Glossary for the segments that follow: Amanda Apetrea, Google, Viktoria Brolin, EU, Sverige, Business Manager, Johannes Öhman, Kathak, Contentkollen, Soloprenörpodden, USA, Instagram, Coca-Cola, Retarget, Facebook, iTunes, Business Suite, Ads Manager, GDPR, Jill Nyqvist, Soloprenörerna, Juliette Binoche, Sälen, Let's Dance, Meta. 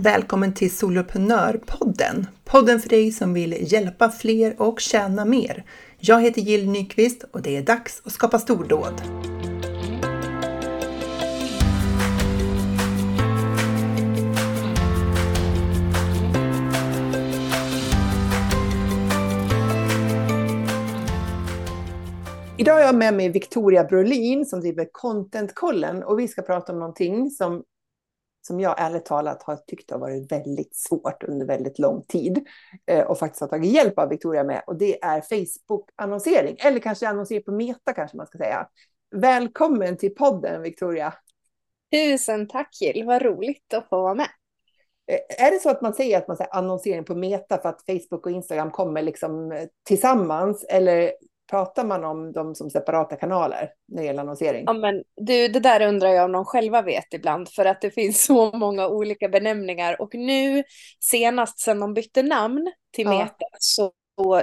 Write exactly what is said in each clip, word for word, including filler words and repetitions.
Välkommen till Soloprenörpodden. Podden för dig som vill hjälpa fler och tjäna mer. Jag heter Jill Nyqvist och det är dags att skapa stordåd. Idag har jag med mig Viktoria Brolin som driver Contentkollen och vi ska prata om någonting som som jag ärligt talat har tyckt har varit väldigt svårt under väldigt lång tid. Och faktiskt har tagit hjälp av Viktoria med. Och det är Facebook-annonsering. Eller kanske annonsering på Meta kanske man ska säga. Välkommen till podden, Viktoria. Tusen tack, Jill. Vad roligt att få vara med. Är det så att man säger att man säger annonsering på Meta för att Facebook och Instagram kommer liksom tillsammans? Eller pratar man om dem som separata kanaler när det gäller annonsering? Ja, men du, det där undrar jag om de själva vet ibland. För att det finns så många olika benämningar. Och nu, senast sedan de bytte namn till ja. Meta, så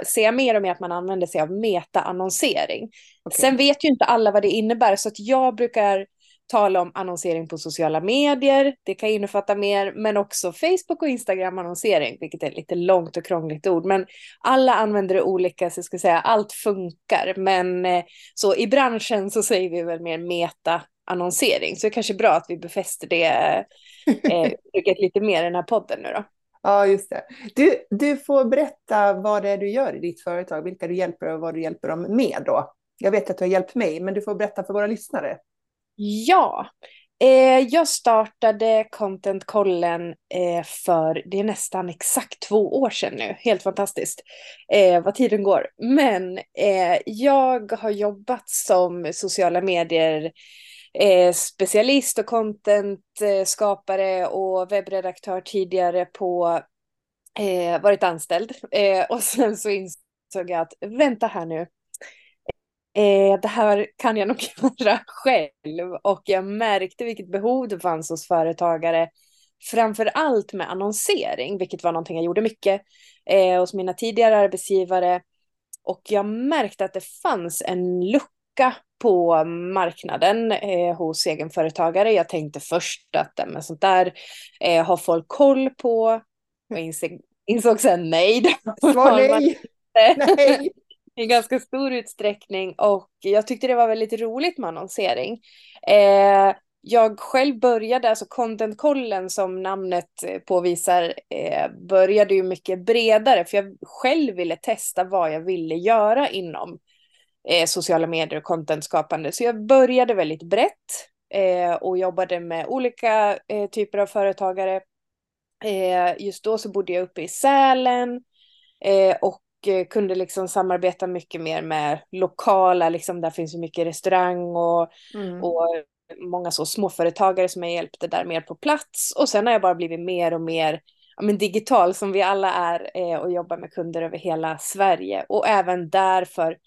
ser jag mer och mer att man använder sig av meta-annonsering. Okay. Sen vet ju inte alla vad det innebär. Så att jag brukar tala om annonsering på sociala medier. Det kan innefatta mer. Men också Facebook och Instagram-annonsering. Vilket är lite långt och krångligt ord. Men alla använder det olika. Så jag ska säga allt funkar. Men så i branschen så säger vi väl mer meta-annonsering. Så det är kanske bra att vi befäster det eh, lite mer i den här podden nu då. Ja, just det. Du, du får berätta vad det är du gör i ditt företag. Vilka du hjälper och vad du hjälper dem med då. Jag vet att du har hjälpt mig. Men du får berätta för våra lyssnare. Ja, eh, jag startade Contentkollen eh, för det är nästan exakt två år sedan nu. Helt fantastiskt eh, vad tiden går. Men eh, jag har jobbat som sociala medier eh, specialist och contentskapare och webbredaktör tidigare på eh, varit anställd. Eh, och sen så insåg jag att vänta här nu. Eh, det här kan jag nog göra själv och jag märkte vilket behov det fanns hos företagare framförallt med annonsering, vilket var någonting jag gjorde mycket eh, hos mina tidigare arbetsgivare, och jag märkte att det fanns en lucka på marknaden eh, hos egenföretagare. Jag tänkte först att men sånt där eh, har folk koll på, och insåg, insåg sen nej. nej. nej. I ganska stor utsträckning, och jag tyckte det var väldigt roligt med annonsering. Eh, jag själv började, alltså Contentkollen som namnet påvisar, eh, började ju mycket bredare. För jag själv ville testa vad jag ville göra inom eh, sociala medier och contentskapande. Så jag började väldigt brett eh, och jobbade med olika eh, typer av företagare. Eh, just då så bodde jag uppe i Sälen eh, och kunde liksom samarbeta mycket mer med lokala, liksom, där finns ju mycket restaurang och, mm. och många så småföretagare som jag hjälpte där mer på plats. Och sen har jag bara blivit mer och mer ja, men digital som vi alla är eh, och jobbar med kunder över hela Sverige. Och även därför,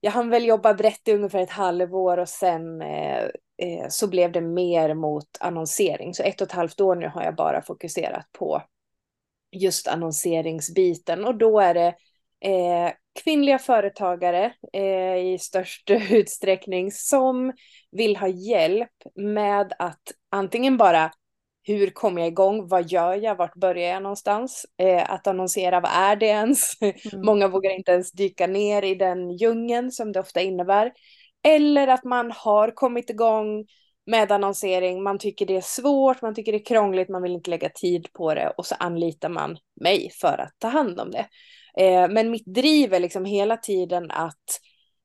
jag hann väl jobba brett i ungefär ett halvår och sen eh, eh, så blev det mer mot annonsering. Så ett och ett halvt år nu har jag bara fokuserat på just annonseringsbiten, och då är det Eh, kvinnliga företagare eh, i största utsträckning som vill ha hjälp med att antingen bara hur kommer jag igång, vad gör jag, vart börjar jag någonstans, eh, att annonsera, vad är det ens? Mm. Många vågar inte ens dyka ner i den djungeln som det ofta innebär, eller att man har kommit igång med annonsering, man tycker det är svårt, man tycker det är krångligt, man vill inte lägga tid på det, och så anlitar man mig för att ta hand om det. Eh, men mitt driv är liksom hela tiden att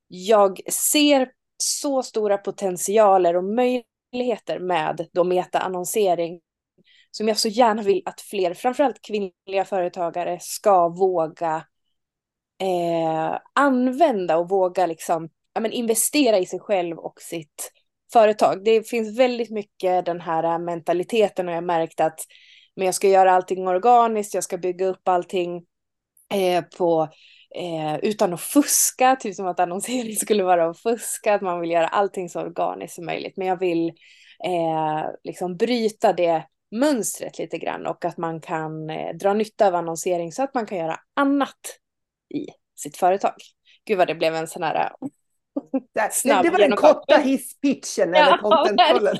jag ser så stora potentialer och möjligheter med då meta-annonsering som jag så gärna vill att fler, framförallt kvinnliga företagare, ska våga eh, använda och våga liksom, ja, men investera i sig själv och sitt företag. Det finns väldigt mycket den här mentaliteten, och jag märkt att men jag ska göra allting organiskt, jag ska bygga upp allting eh, på, eh, utan att fuska, typ som att annonsering skulle vara att fuska, att man vill göra allting så organiskt som möjligt. Men jag vill eh, liksom bryta det mönstret lite grann, och att man kan eh, dra nytta av annonsering så att man kan göra annat i sitt företag. Gud vad det blev en sån här Snabb, det var den korta hisspitchen eller ja, Contentkollen.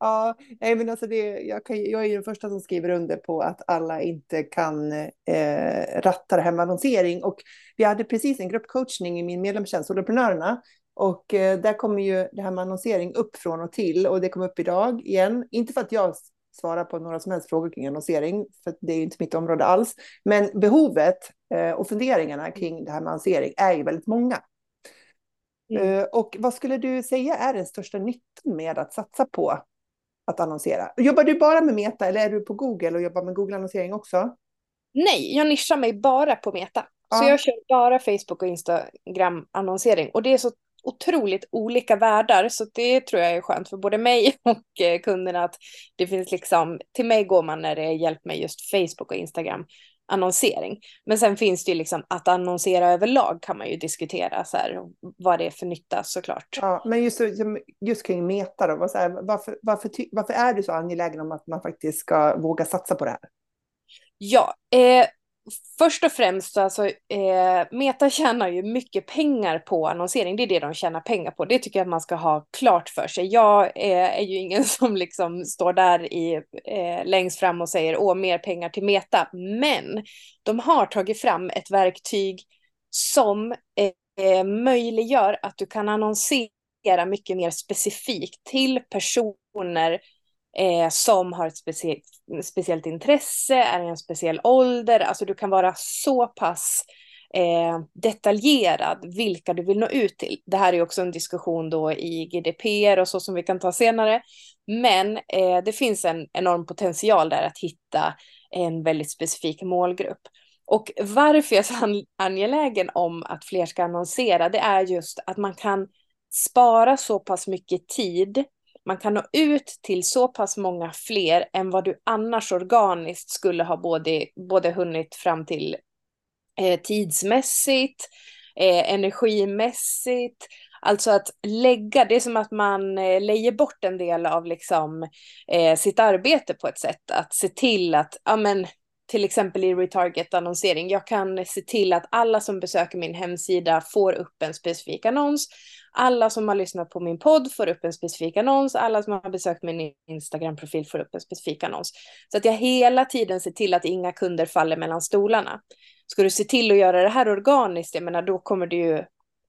Ja, nej men alltså det, jag, kan, jag är ju den första som skriver under på att alla inte kan eh, ratta det här med annonsering. Och vi hade precis en gruppcoachning i min medlemstjänst, Soloprenörerna. Och eh, där kommer ju det här med annonsering upp från och till. Och det kom upp idag igen. Inte för att jag svarar på några som helst frågor kring annonsering. För det är ju inte mitt område alls. Men behovet eh, och funderingarna kring det här med annonsering är ju väldigt många. Mm. Och vad skulle du säga är den största nyttan med att satsa på att annonsera? Jobbar du bara med Meta eller är du på Google och jobbar med Google-annonsering också? Nej, jag nischar mig bara på Meta. Ja. Så jag kör bara Facebook och Instagram-annonsering. Och det är så otroligt olika världar, så det tror jag är skönt för både mig och kunderna. Att det finns liksom, till mig går man när det är hjälp med just Facebook och Instagram. Annonsering. Men sen finns det ju liksom att annonsera överlag kan man ju diskutera så här, vad det är för nytta såklart. Ja, men just, just kring Meta då, vad så här, varför, varför, varför är du så angelägen om att man faktiskt ska våga satsa på det här? Ja, eh, först och främst så alltså, eh, Meta tjänar ju mycket pengar på annonsering. Det är det de tjänar pengar på. Det tycker jag att man ska ha klart för sig. Jag eh, är ju ingen som liksom står där i, eh, längst fram och säger åh, mer pengar till Meta. Men de har tagit fram ett verktyg som eh, möjliggör att du kan annonsera mycket mer specifikt till personer Eh, som har ett specie- speciellt intresse, är i en speciell ålder. Alltså du kan vara så pass eh, detaljerad vilka du vill nå ut till. Det här är också en diskussion då i G D P R och så som vi kan ta senare. Men eh, det finns en enorm potential där att hitta en väldigt specifik målgrupp. Och varför jag är så angelägen om att fler ska annonsera, det är just att man kan spara så pass mycket tid. Man kan nå ut till så pass många fler än vad du annars organiskt skulle ha både, både hunnit fram till eh, tidsmässigt, eh, energimässigt. Alltså att lägga, det är som att man eh, lägger bort en del av liksom, eh, sitt arbete på ett sätt. Att se till att, ja men, till exempel i Retarget-annonsering, jag kan se till att alla som besöker min hemsida får upp en specifik annons. Alla som har lyssnat på min podd får upp en specifik annons. Alla som har besökt min Instagram-profil får upp en specifik annons. Så att jag hela tiden ser till att inga kunder faller mellan stolarna. Ska du se till att göra det här organiskt, jag menar, då kommer du ju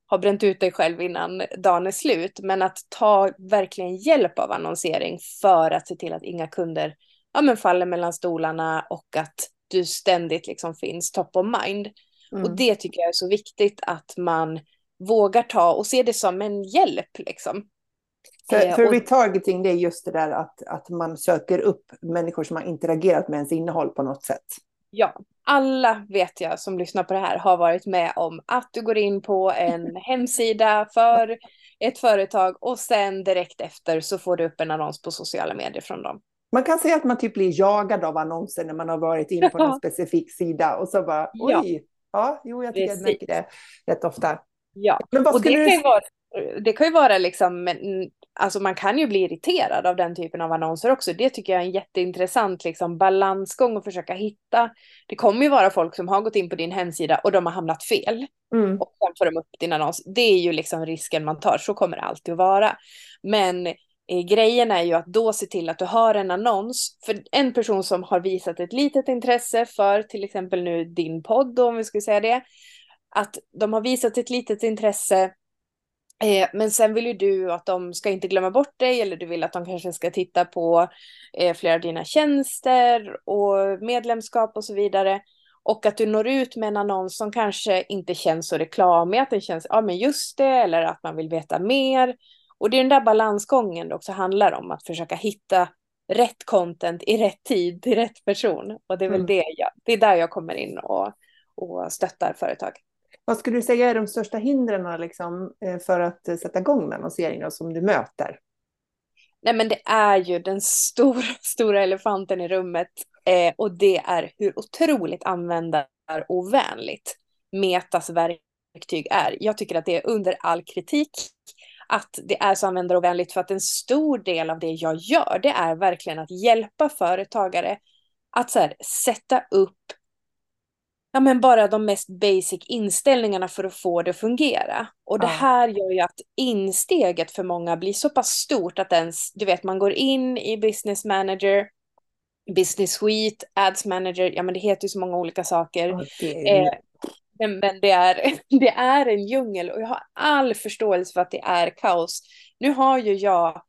ha bränt ut dig själv innan dagen är slut. Men att ta verkligen hjälp av annonsering för att se till att inga kunder ja, men faller mellan stolarna och att du ständigt liksom finns top of mind. Mm. Och det tycker jag är så viktigt att man vågar ta och se det som en hjälp liksom. För, för retargeting, det är just det där att, att man söker upp människor som har interagerat med ens innehåll på något sätt. Ja, alla vet jag som lyssnar på det här har varit med om att du går in på en hemsida för ett företag och sen direkt efter så får du upp en annons på sociala medier från dem. Man kan säga att man typ blir jagad av annonser när man har varit in på en specifik sida och så bara, oj, ja, jo, jag tycker Precis. Jag märker det rätt ofta. Ja, men och det, du... kan ju vara, det kan ju vara liksom, alltså man kan ju bli irriterad av den typen av annonser också. Det tycker jag är en jätteintressant liksom, balansgång att försöka hitta. Det kommer ju vara folk som har gått in på din hemsida och de har hamnat fel. Mm. Och sen får de upp din annons. Det är ju liksom risken man tar, så kommer det alltid att vara. Men grejen är ju att då se till att du har en annons för en person som har visat ett litet intresse för till exempel nu din podd, om vi skulle säga det, att de har visat ett litet intresse eh, men sen vill ju du att de ska inte glömma bort dig, eller du vill att de kanske ska titta på eh, flera av dina tjänster och medlemskap och så vidare. Och att du når ut med en annons som kanske inte känns så reklamig, att den känns, ja men just det, eller att man vill veta mer. Och det är den där balansgången det också handlar om, att försöka hitta rätt content i rätt tid till rätt person. Och det är väl mm. det jag, det är där jag kommer in och, och stöttar företag. Vad skulle du säga är de största hindren liksom, för att sätta igång med annonseringen som du möter? Nej men det är ju den stora, stora elefanten i rummet eh, och det är hur otroligt användarovänligt Metas verktyg är. Jag tycker att det är under all kritik att det är så användarovänligt, för att en stor del av det jag gör, det är verkligen att hjälpa företagare att så här, sätta upp ja, men bara de mest basic inställningarna för att få det att fungera. Och det här gör ju att insteget för många blir så pass stort att ens, du vet, man går in i Business Manager, Business Suite, Ads Manager, ja men det heter ju så många olika saker. Okay. Eh, men det är, det är en djungel och jag har all förståelse för att det är kaos. Nu har ju jag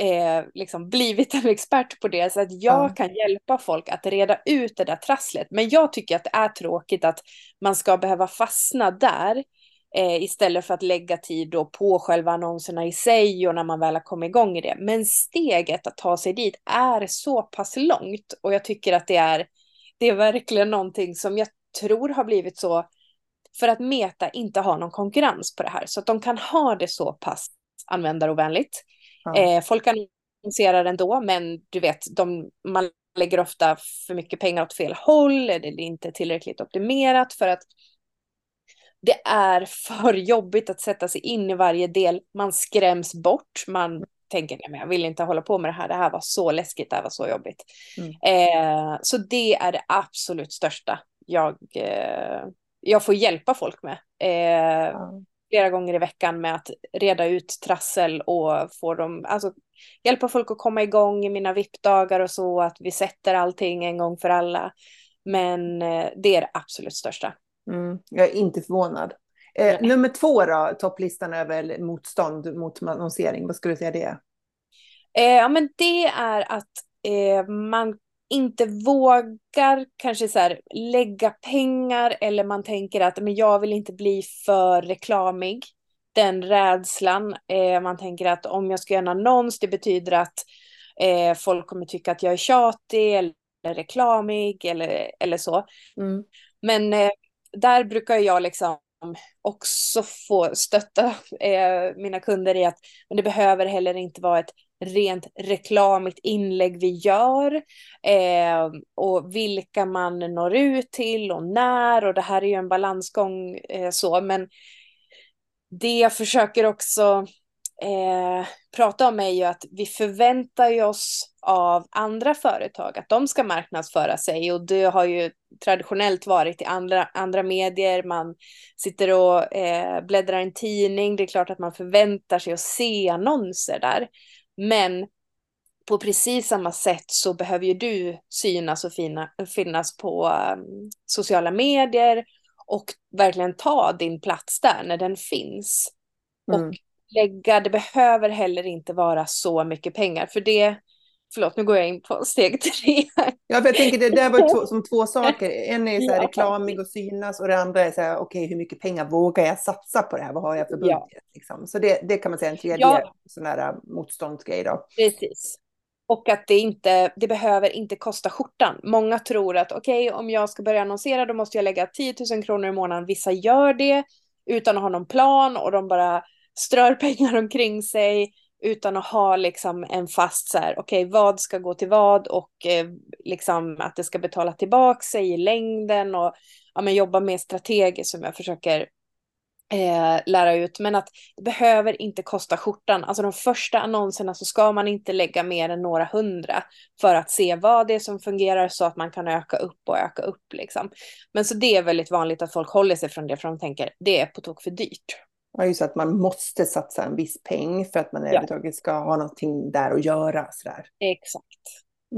eh, liksom blivit en expert på det så att jag mm. kan hjälpa folk att reda ut det där trasslet. Men jag tycker att det är tråkigt att man ska behöva fastna där eh, istället för att lägga tid då på själva annonserna i sig och när man väl har kommit igång i det. Men steget att ta sig dit är så pass långt och jag tycker att det är, det är verkligen någonting som jag tror har blivit så för att Meta inte har någon konkurrens på det här. Så att de kan ha det så pass användarovänligt. Ja. Eh, folk annonserar ändå. Men du vet, de, man lägger ofta för mycket pengar åt fel håll. Eller det är inte tillräckligt optimerat. För att det är för jobbigt att sätta sig in i varje del. Man skräms bort. Man tänker, nej men jag vill inte hålla på med det här. Det här var så läskigt, det här var så jobbigt. Mm. Eh, så det är det absolut största. Jag... Eh, Jag får hjälpa folk med eh, ja. flera gånger i veckan med att reda ut trassel och få dem, alltså, hjälpa folk att komma igång i mina V I P-dagar och så att vi sätter allting en gång för alla. Men eh, det är det absolut största. Mm. Jag är inte förvånad. Eh, nummer två då, topplistan över motstånd mot annonsering. Vad skulle du säga det? Eh, ja, men det är att eh, man inte vågar kanske så här, lägga pengar eller man tänker att men jag vill inte bli för reklamig. Den rädslan. Eh, man tänker att om jag ska göra en annons det betyder att eh, folk kommer tycka att jag är tjatig eller reklamig eller, eller så. Mm. Men eh, där brukar jag liksom också få stötta eh, mina kunder i att men det behöver heller inte vara ett rent reklamigt inlägg vi gör eh, och vilka man når ut till och när, och det här är ju en balansgång eh, så, men det jag försöker också eh, prata om är ju att vi förväntar oss av andra företag att de ska marknadsföra sig, och det har ju traditionellt varit i andra, andra medier. Man sitter och eh, bläddrar i en tidning, det är klart att man förväntar sig att se annonser där. Men på precis samma sätt så behöver ju du synas och fina, finnas på um, sociala medier och verkligen ta din plats där när den finns. Mm. Och lägga, det behöver heller inte vara så mycket pengar. För det, förlåt nu går jag in på steg tre. Ja, för jag tänker det där var två, som två saker. En är så här, ja, reklamig och synas, och det andra är så här, okej, okay, hur mycket pengar vågar jag satsa på det här? Vad har jag för budget? Ja. Liksom? Så det, det kan man säga en tredje ja. sån här motståndsgrej då. Precis. Och att det inte, det behöver inte kosta skjortan. Många tror att okej, okay, om jag ska börja annonsera då måste jag lägga tio tusen kronor i månaden. Vissa gör det utan att ha någon plan och de bara strör pengar omkring sig. Utan att ha liksom en fast så här, okej, okay, vad ska gå till vad och eh, liksom att det ska betala tillbaka sig i längden, och ja, men jobba med strateger som jag försöker eh, lära ut. Men att det behöver inte kosta skjortan. Alltså de första annonserna så ska man inte lägga mer än några hundra för att se vad det är som fungerar så att man kan öka upp och öka upp liksom. Men så det är väldigt vanligt att folk håller sig från det, för de tänker det är på tok för dyrt. Ja, just att man måste satsa en viss peng för att man överhuvudtaget ska ha någonting där att göra. Sådär. Exakt.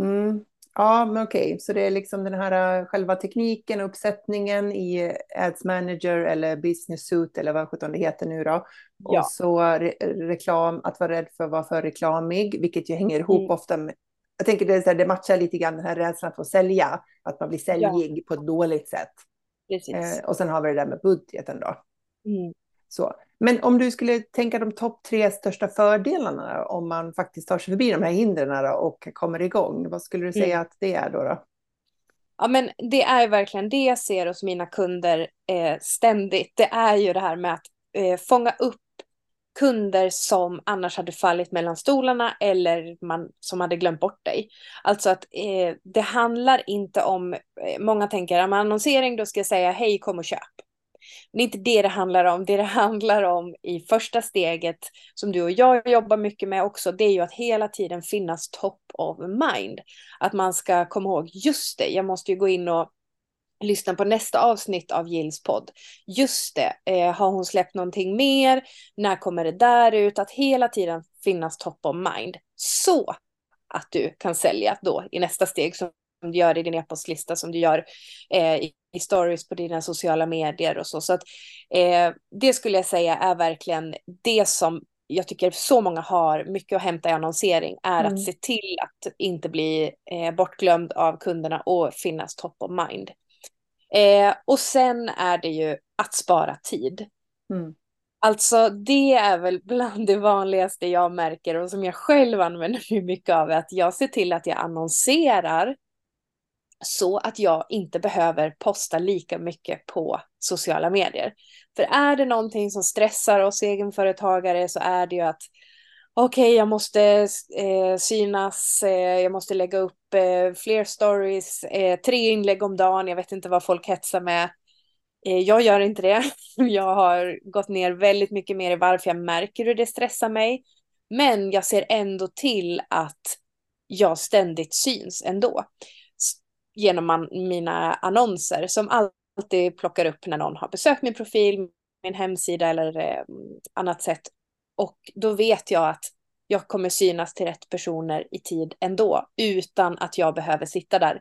Mm. Ja, men okej. Så det är liksom den här själva tekniken och uppsättningen i Ads Manager eller Business Suite eller vad sjutton det heter nu då. Och ja. så re- reklam, att vara rädd för att vara för reklamig, vilket ju hänger ihop mm. ofta med, jag tänker det, är så här, det matchar lite grann den här rädslan för att sälja, att man blir säljig ja. på ett dåligt sätt. Precis. Eh, och sen har vi det där med budgeten då. Mm. Så. Men om du skulle tänka de topp tre största fördelarna om man faktiskt tar sig förbi de här hindren och kommer igång, vad skulle du säga mm. att det är då, då? Ja, men det är verkligen det jag ser hos mina kunder eh, ständigt. Det är ju det här med att eh, fånga upp kunder som annars hade fallit mellan stolarna eller man, som hade glömt bort dig. Alltså att eh, det handlar inte om, eh, många tänker att annonsering då ska jag säga hej, kom och köp. Men det är inte det det handlar om. Det det handlar om i första steget som du och jag jobbar mycket med också, det är ju att hela tiden finnas top of mind. Att man ska komma ihåg, just det, jag måste ju gå in och lyssna på nästa avsnitt av Jills podd. Just det, eh, har hon släppt någonting mer? När kommer det där ut? Att hela tiden finnas top of mind. Så att du kan sälja då i nästa steg som du gör i din e-postlista, som du gör eh, i stories på dina sociala medier och så. Så att, eh, det skulle jag säga är verkligen det som jag tycker så många har mycket att hämta i annonsering, är mm. att se till att inte bli eh, bortglömd av kunderna och finnas top of mind. Eh, och sen är det ju att spara tid. Mm. Alltså det är väl bland det vanligaste jag märker och som jag själv använder mycket av, att jag ser till att jag annonserar så att jag inte behöver posta lika mycket på sociala medier. För är det någonting som stressar oss egenföretagare så är det ju att okej, okay, jag måste eh, synas, eh, jag måste lägga upp eh, fler stories, eh, tre inlägg om dagen, jag vet inte vad folk hetsar med. Eh, jag gör inte det. Jag har gått ner väldigt mycket mer i varv, för jag märker hur det stressar mig. Men jag ser ändå till att jag ständigt syns ändå. Genom man, mina annonser som alltid plockar upp när någon har besökt min profil, min hemsida eller eh, annat sätt. Och då vet jag att jag kommer synas till rätt personer i tid ändå, utan att jag behöver sitta där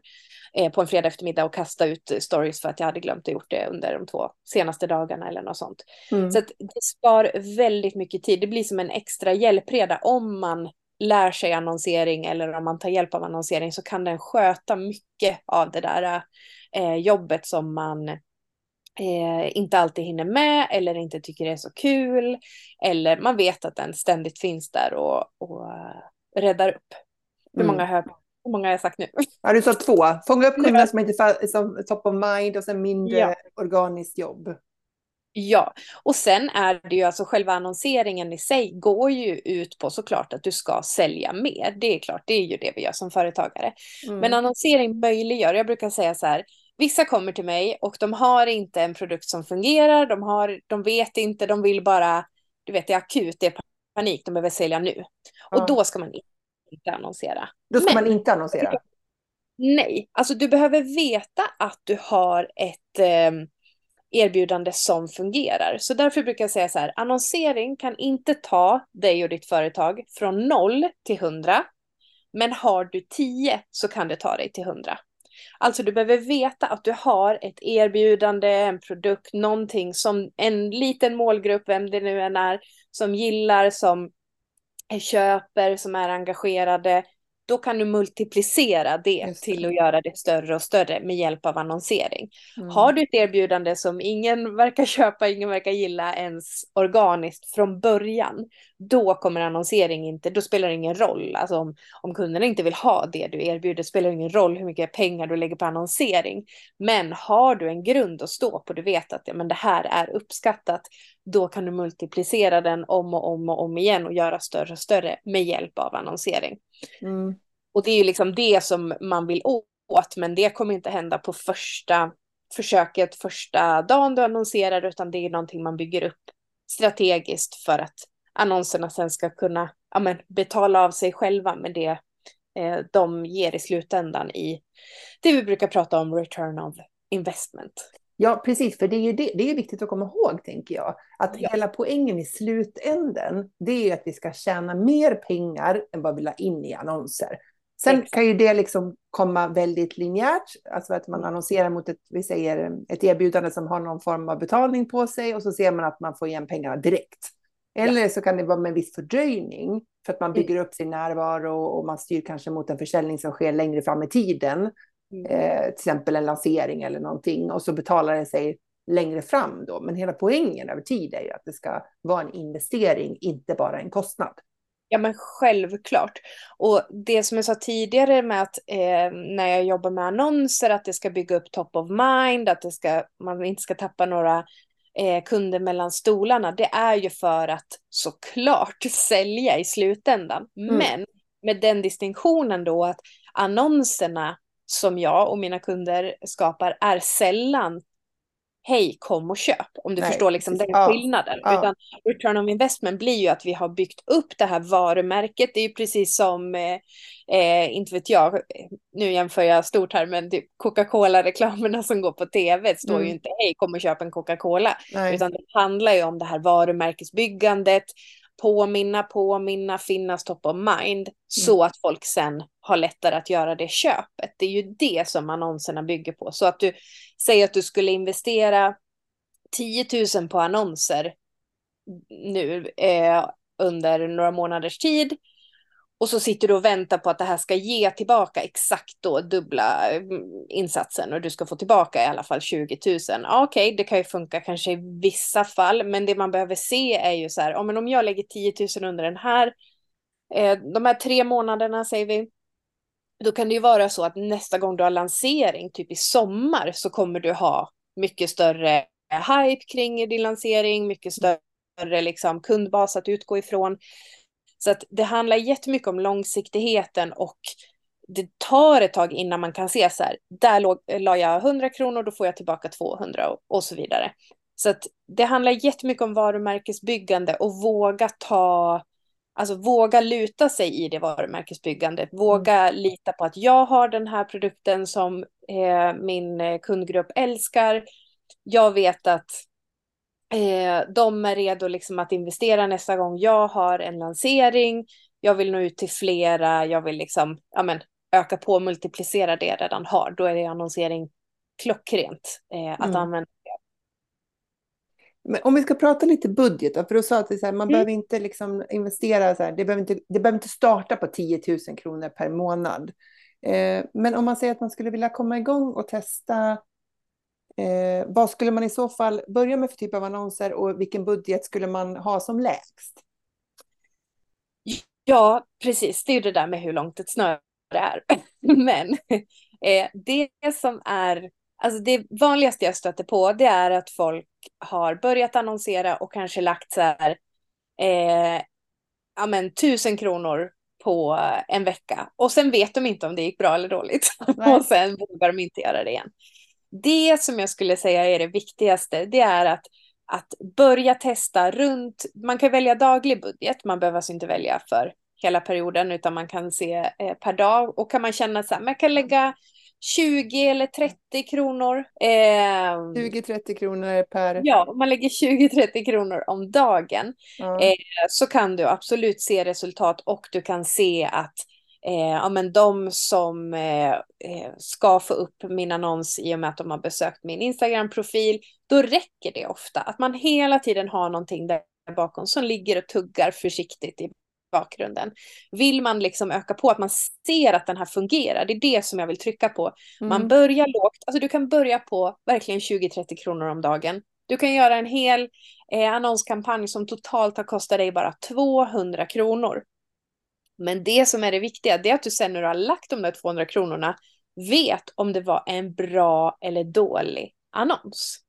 eh, på en fredag eftermiddag och kasta ut stories för att jag hade glömt att gjort det under de två senaste dagarna eller något sånt. Mm. Så att det spar väldigt mycket tid. Det blir som en extra hjälpreda. Om man lär sig annonsering eller om man tar hjälp av annonsering så kan den sköta mycket av det där eh, jobbet som man Eh, inte alltid hinner med eller inte tycker det är så kul, eller man vet att den ständigt finns där och, och uh, räddar upp. Hur mm. många har hur många har jag sagt nu? Ja, du sa två. Fånga upp kunderna som inte fa- som top of mind och sen mindre ja. organiskt jobb. Ja, och sen är det ju alltså själva annonseringen i sig går ju ut på såklart att du ska sälja mer. Det är klart, det är ju det vi gör som företagare. Mm. Men annonsering möjliggör, jag brukar säga så här: vissa kommer till mig och de har inte en produkt som fungerar. De, har, de vet inte, de vill bara, du vet, det är akut, det är panik, de behöver sälja nu. Ja. Och då ska man inte annonsera. Då ska Men, man inte annonsera? Nej, alltså du behöver veta att du har ett eh, erbjudande som fungerar. Så därför brukar jag säga så här: annonsering kan inte ta dig och ditt företag från noll till hundra. Men har du tio så kan det ta dig till hundra. Alltså du behöver veta att du har ett erbjudande, en produkt, någonting som en liten målgrupp, vem det nu än är, som gillar, som köper, som är engagerade. Då kan du multiplicera det, det till att göra det större och större med hjälp av annonsering. Mm. Har du ett erbjudande som ingen verkar köpa, ingen verkar gilla ens organiskt från början, då kommer annonsering inte, då spelar det ingen roll. Alltså om, om kunderna inte vill ha det du erbjuder spelar det ingen roll hur mycket pengar du lägger på annonsering. Men har du en grund att stå på, du vet att ja, men det här är uppskattat, då kan du multiplicera den om och om och om igen och göra större och större med hjälp av annonsering. Mm. Och det är ju liksom det som man vill åt, men det kommer inte hända på första försöket, första dagen du annonserar, utan det är någonting man bygger upp strategiskt för att annonserna sen ska kunna ja, men, betala av sig själva med det eh, de ger i slutändan i det vi brukar prata om return of investment. Ja, precis. För det är ju det, det är viktigt att komma ihåg, tänker jag. Att ja. hela poängen i slutänden, det är ju att vi ska tjäna mer pengar än vad vi la in i annonser. Sen Exakt. kan ju det liksom komma väldigt linjärt. Alltså att man annonserar mot ett, vi säger, ett erbjudande som har någon form av betalning på sig. Och så ser man att man får igen pengarna direkt. Eller ja. så kan det vara med en viss fördröjning. För att man bygger upp sin närvaro och man styr kanske mot en försäljning som sker längre fram i tiden. Mm. Eh, till exempel en lansering eller någonting, och så betalar det sig längre fram då. Men hela poängen över tid är ju att det ska vara en investering, inte bara en kostnad. Ja, men självklart. Och det som jag sa tidigare med att eh, när jag jobbar med annonser, att det ska bygga upp top of mind, att det ska, man inte ska tappa några eh, kunder mellan stolarna, det är ju för att såklart sälja i slutändan. Mm. Men med den distinktionen då att annonserna som jag och mina kunder skapar är sällan hej, kom och köp, om du Nej, förstår liksom den ja, skillnaden. Ja. Utan return on investment blir ju att vi har byggt upp det här varumärket. Det är ju precis som, eh, inte vet jag, nu jämför jag stort här, men typ Coca-Cola-reklamerna som går på tv står mm. ju inte hej, kom och köp en Coca-Cola. Nej. Utan det handlar ju om det här varumärkesbyggandet, påminna, påminna, finnas top of mind, mm. så att folk sen har lättare att göra det köpet. Det är ju det som annonserna bygger på. Så att du säger att du skulle investera tio tusen på annonser nu eh, under några månaders tid, och så sitter du och väntar på att det här ska ge tillbaka exakt då dubbla insatsen, och du ska få tillbaka i alla fall tjugo tusen. Ja, okej, okay, det kan ju funka kanske i vissa fall, men det man behöver se är ju så här, ja, men om jag lägger tio tusen under den här, eh, de här tre månaderna säger vi, då kan det ju vara så att nästa gång du har lansering, typ i sommar, så kommer du ha mycket större hype kring din lansering, mycket större liksom kundbas att utgå ifrån. Så att det handlar jättemycket om långsiktigheten, och det tar ett tag innan man kan se så här, där låg, la jag hundra kronor, då får jag tillbaka tvåhundra och, och så vidare. Så att det handlar jättemycket om varumärkesbyggande, och våga ta, alltså våga luta sig i det varumärkesbyggandet. Våga mm. lita på att jag har den här produkten som eh, min kundgrupp älskar. Jag vet att Eh, de är redo liksom att investera nästa gång jag har en lansering, jag vill nå ut till flera, jag vill liksom, ja men, öka på och multiplicera det jag redan har. Då är det annonsering klockrent eh, att mm. använda det. Men om vi ska prata lite budget, för du sa att så här, man mm. behöver inte liksom investera så här, det behöver inte, det behöver inte starta på tio tusen kronor per månad, eh, men om man säger att man skulle vilja komma igång och testa, Eh, vad skulle man i så fall börja med för typ av annonser, och vilken budget skulle man ha som lägst? Ja, precis. Det är ju det där med hur långt ett snöre är. Men eh, det som är, alltså det vanligaste jag stöter på, det är att folk har börjat annonsera och kanske lagt så här, eh, ja men tusen kronor på en vecka. Och sen vet de inte om det gick bra eller dåligt. Och sen vågar de inte göra det igen. Det som jag skulle säga är det viktigaste, det är att, att börja testa runt, man kan välja daglig budget, man behöver alltså inte välja för hela perioden, utan man kan se eh, per dag, och kan man känna så här, man kan lägga tjugo eller trettio kronor. Eh, tjugo till trettio kronor per... Ja, om man lägger tjugo till trettio kronor om dagen, mm. eh, så kan du absolut se resultat, och du kan se att Eh, ja, men de som eh, ska få upp min annons i och med att de har besökt min Instagram-profil, då räcker det ofta att man hela tiden har någonting där bakom som ligger och tuggar försiktigt i bakgrunden. Vill man liksom öka på att man ser att den här fungerar, det är det som jag vill trycka på. Mm. Man börjar lågt, alltså du kan börja på verkligen tjugo till trettio kronor om dagen. Du kan göra en hel eh, annonskampanj som totalt har kostat dig bara tvåhundra kronor. Men det som är det viktiga, det är att du sen när du har lagt de där tvåhundra kronorna vet om det var en bra eller dålig annons.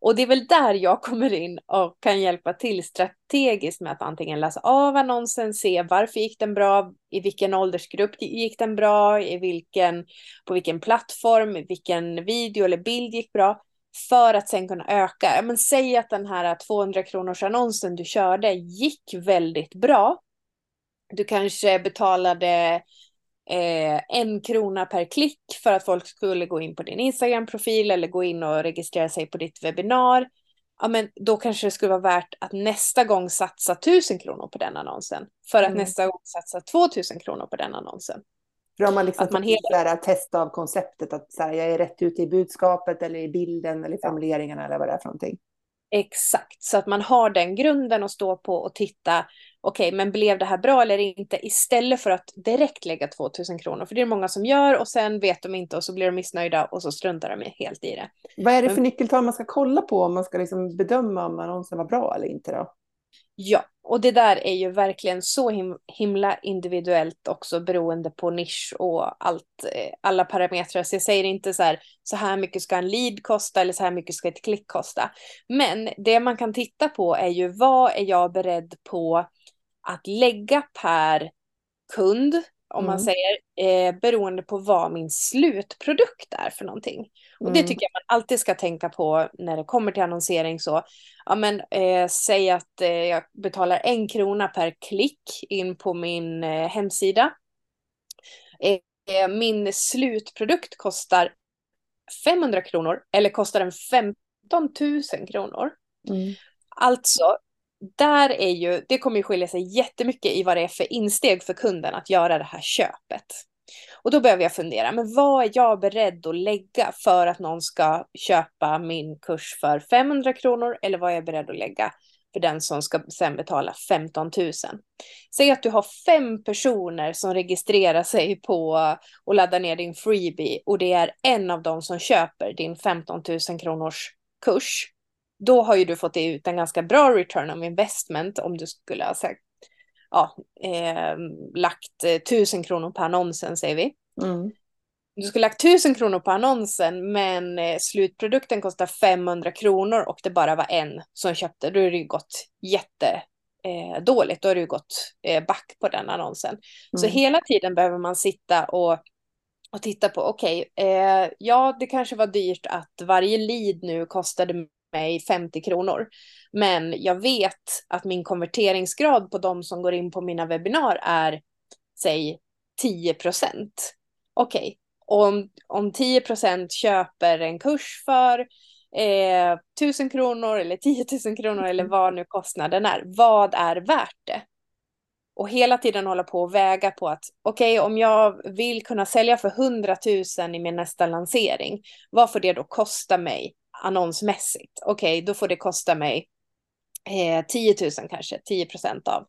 Och det är väl där jag kommer in och kan hjälpa till strategiskt med att antingen läsa av annonsen, se varför gick den bra, i vilken åldersgrupp gick den bra, i vilken, på vilken plattform, vilken video eller bild gick bra. För att sen kunna öka. Ja, men säg att den här tvåhundra kronors annonsen du körde gick väldigt bra. Du kanske betalade eh, en krona per klick för att folk skulle gå in på din Instagram-profil eller gå in och registrera sig på ditt webbinar. Ja, men då kanske det skulle vara värt att nästa gång satsa tusen kronor på den annonsen. För att mm. nästa gång satsa tvåtusen kronor på den annonsen. För om man liksom att man hela... testa av konceptet att så här, jag är rätt ute i budskapet eller i bilden eller i formuleringarna eller vad det är för någonting. Exakt, så att man har den grunden att stå på och titta, okej, okay, men blev det här bra eller inte, istället för att direkt lägga tvåtusen kronor, för det är många som gör och sen vet de inte och så blir de missnöjda och så struntar de helt i det. Vad är det för nyckeltal man ska kolla på om man ska liksom bedöma om annonsen var bra eller inte då? Ja, och det där är ju verkligen så him- himla individuellt också, beroende på nisch och allt, alla parametrar. Så jag säger inte så här, så här mycket ska en lead kosta eller så här mycket ska ett klick kosta. Men det man kan titta på är ju, vad är jag beredd på att lägga per kund? om man mm. säger, eh, beroende på vad min slutprodukt är för någonting. Och mm. det tycker jag man alltid ska tänka på när det kommer till annonsering. Så, ja, men, eh, säg att eh, jag betalar en krona per klick in på min eh, hemsida. Eh, min slutprodukt kostar femhundra kronor eller kostar den femton tusen kronor. Mm. Alltså, där är ju, det kommer ju skilja sig jättemycket i vad det är för insteg för kunden att göra det här köpet. Och då behöver jag fundera, men vad är jag beredd att lägga för att någon ska köpa min kurs för femhundra kronor, eller vad är jag beredd att lägga för den som ska sen betala femton tusen? Säg att du har fem personer som registrerar sig på och laddar ner din freebie, och det är en av dem som köper din femton tusen kronors kurs. Då har ju du fått ut en ganska bra return on investment om du skulle ha sagt, ja, eh, lagt tusen kronor på annonsen, säger vi. Mm. Du skulle ha lagt tusen kronor på annonsen, men eh, slutprodukten kostar femhundra kronor och det bara var en som köpte. Då är det ju gått jättedåligt. Eh, då har det ju gått eh, back på den annonsen. Mm. Så hela tiden behöver man sitta och Och titta på, okej, okay, eh, ja, det kanske var dyrt att varje lead nu kostade mig femtio kronor. Men jag vet att min konverteringsgrad på de som går in på mina webbinar är, säg, tio procent. Okej, okay. om, om tio procent köper en kurs för eh, tusen kronor eller tio tusen kronor eller vad nu kostnaden är, vad är värt det? Och hela tiden hålla på och väga på att okej, okay, om jag vill kunna sälja för hundra tusen i min nästa lansering, vad får det då kosta mig annonsmässigt? Okej, okay, då får det kosta mig eh, tio tusen kanske, tio procent av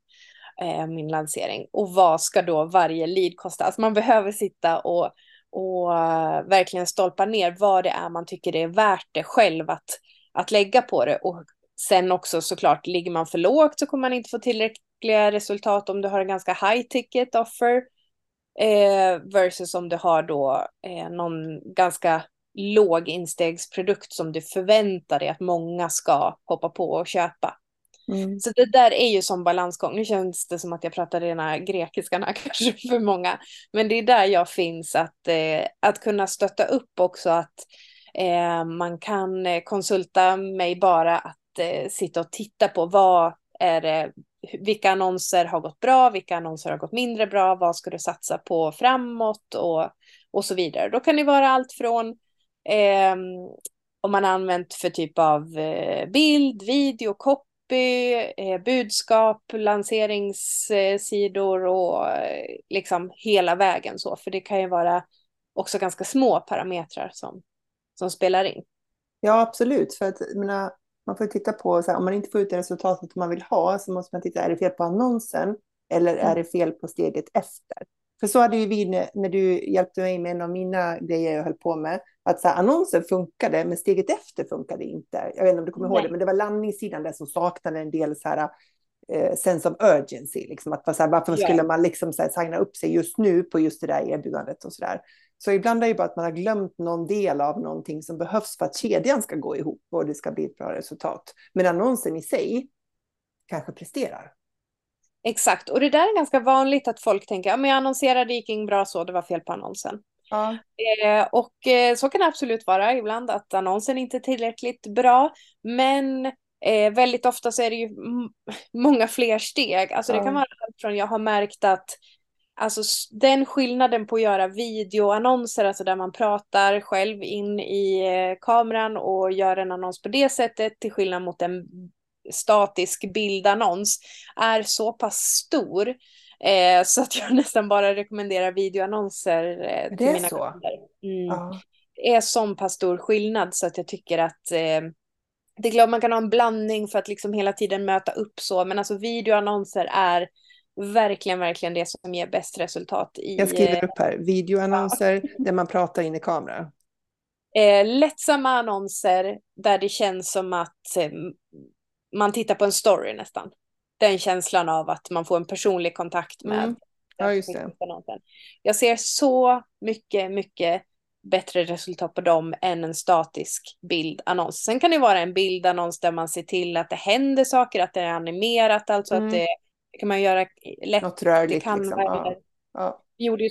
eh, min lansering. Och vad ska då varje lead kosta? Alltså man behöver sitta och, och uh, verkligen stolpa ner vad det är man tycker det är värt det själv att, att lägga på det. Och sen också såklart, ligger man för lågt så kommer man inte få tillräckligt resultat om du har en ganska high ticket offer eh, versus om du har då eh, någon ganska låg instegsprodukt som du förväntar dig att många ska hoppa på och köpa. Mm. Så det där är ju som balansgång. Nu känns det som att jag pratar rena grekiskan här kanske för många, men det är där jag finns att, eh, att kunna stötta upp också, att eh, man kan konsulta mig bara att eh, sitta och titta på vad är det, vilka annonser har gått bra, vilka annonser har gått mindre bra, vad ska du satsa på framåt och, och så vidare. Då kan det vara allt från eh, om man har använt för typ av eh, bild, video, copy, eh, budskap, lanseringssidor och eh, liksom hela vägen så. För det kan ju vara också ganska små parametrar som, som spelar in. Ja, absolut. För att mina... Man får titta på, så här, om man inte får ut det resultatet man vill ha, så måste man titta, är det fel på annonsen eller är det fel på steget efter? För så hade ju vi när du hjälpte mig med en av mina grejer jag höll på med, att så här, annonsen funkade men steget efter funkade inte. Jag vet inte om du kommer ihåg det, men det var landningssidan där som saknade en del så här, eh, sense of urgency. Liksom, att, så här, varför skulle man liksom, så här, signa upp sig just nu på just det där erbjudandet och sådär. Så ibland är det bara att man har glömt någon del av någonting som behövs för att kedjan ska gå ihop och det ska bli ett bra resultat. Men annonsen i sig kanske presterar. Exakt, och det där är ganska vanligt att folk tänker, ja men jag annonserade, det gick inte bra så, det var fel på annonsen. Ja. Eh, och eh, så kan det absolut vara ibland att annonsen inte är tillräckligt bra, men eh, väldigt ofta så är det ju m- många fler steg. Alltså det kan vara allt från, jag har märkt att alltså den skillnaden på att göra videoannonser, alltså där man pratar själv in i kameran och gör en annons på det sättet, till skillnad mot en statisk bildannons, är så pass stor eh, så att jag nästan bara rekommenderar videoannonser eh, till mina kunder. Mm. Ja. Det är så pass stor skillnad så att jag tycker att eh, det är klart man kan ha en blandning för att liksom hela tiden möta upp så, men alltså videoannonser är verkligen, verkligen det som ger bäst resultat i... Jag skriver upp här, videoannonser där man pratar in i kameran. Eh, lättsamma annonser där det känns som att eh, man tittar på en story nästan. Den känslan av att man får en personlig kontakt med... Mm. Ja, just det. Jag ser så mycket, mycket bättre resultat på dem än en statisk bildannons. Sen kan det vara en bildannons där man ser till att det händer saker, att det är animerat, alltså mm. att det kan man göra lätt. Något rörligt, liksom. Ja. Ja. vi gjorde ju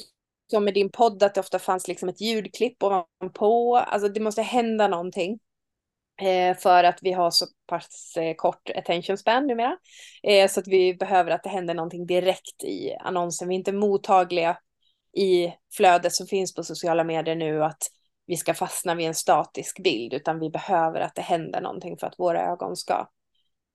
som med din podd att det ofta fanns liksom ett ljudklipp ovanpå. Alltså det måste hända någonting. Eh, för att vi har så pass eh, kort attention span numera. Eh, så att vi behöver att det händer någonting direkt i annonsen. Vi är inte mottagliga i flödet som finns på sociala medier nu att vi ska fastna vid en statisk bild, utan vi behöver att det händer någonting för att våra ögon ska,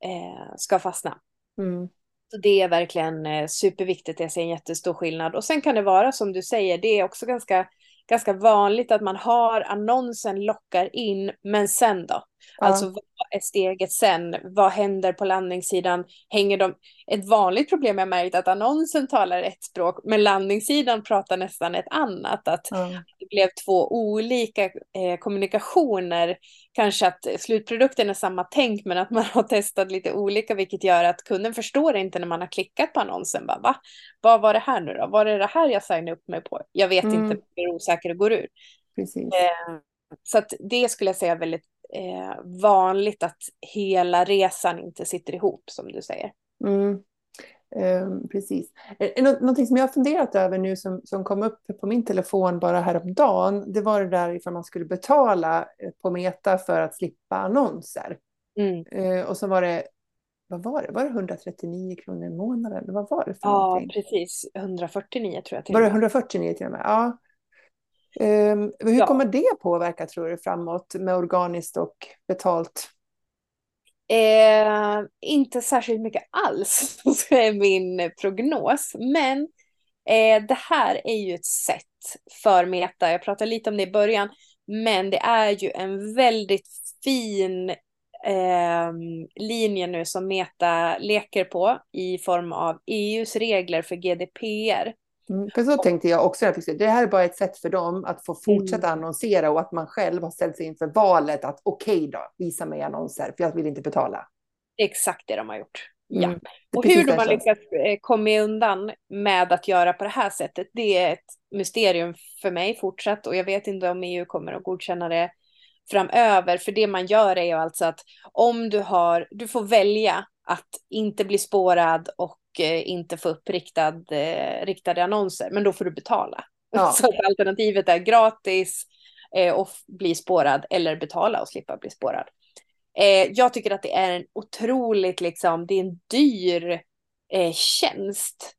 eh, ska fastna. Mm. Så det är verkligen eh, superviktigt. Jag ser en jättestor skillnad. Och sen kan det vara som du säger, det är också ganska, ganska vanligt att man har annonsen lockar in, men sen då? Ja. Alltså vad är steget sen? Vad händer på landningssidan? Hänger de... Ett vanligt problem jag märkt att annonsen talar ett språk, men landningssidan pratar nästan ett annat. Att mm. det blev två olika eh, kommunikationer. Kanske att slutprodukten är samma tänk, men att man har testat lite olika, vilket gör att kunden förstår inte när man har klickat på annonsen. Bara, va? Vad var det här nu då? Var det det här jag signade upp mig på? Jag vet mm. inte, jag är osäker och går ur. Precis. Eh, så att det skulle jag säga är väldigt Eh, vanligt att hela resan inte sitter ihop, som du säger. Mm. Eh, precis. Eh, nå- någonting som jag har funderat över nu som, som kom upp på min telefon bara häromdagen, det var det där ifall man skulle betala på Meta för att slippa annonser. Mm. Eh, och så var det, vad var det? Var det hundratrettionio kronor i månaden? Vad var det för ja, någonting? Ja, precis. hundrafyrtionio tror jag till. Var det hundrafyrtionio till och med? Ja. Um, hur ja. kommer det påverka, tror du, framåt med organiskt och betalt? Eh, inte särskilt mycket alls, så är min prognos. Men eh, det här är ju ett sätt för Meta. Jag pratade lite om det i början. Men det är ju en väldigt fin eh, linje nu som Meta leker på i form av E U:s regler för G D P R. Mm, för så tänkte jag också. Det här är bara ett sätt för dem att få fortsätta mm. annonsera, och att man själv har ställt sig inför valet att okej okay då, visa mig annonser för jag vill inte betala. Exakt det de har gjort. Mm. Ja. Och hur de har lyckats komma undan med att göra på det här sättet, det är ett mysterium för mig fortsatt, och jag vet inte om E U kommer att godkänna det framöver. För det man gör är ju alltså att om du har, du får välja att inte bli spårad och inte få upp riktad, eh, riktade annonser, men då får du betala. Ja. Så att alternativet är gratis eh, och f- bli spårad, eller betala och slippa bli spårad. Eh, jag tycker att det är en otroligt, liksom, det är en dyr eh, tjänst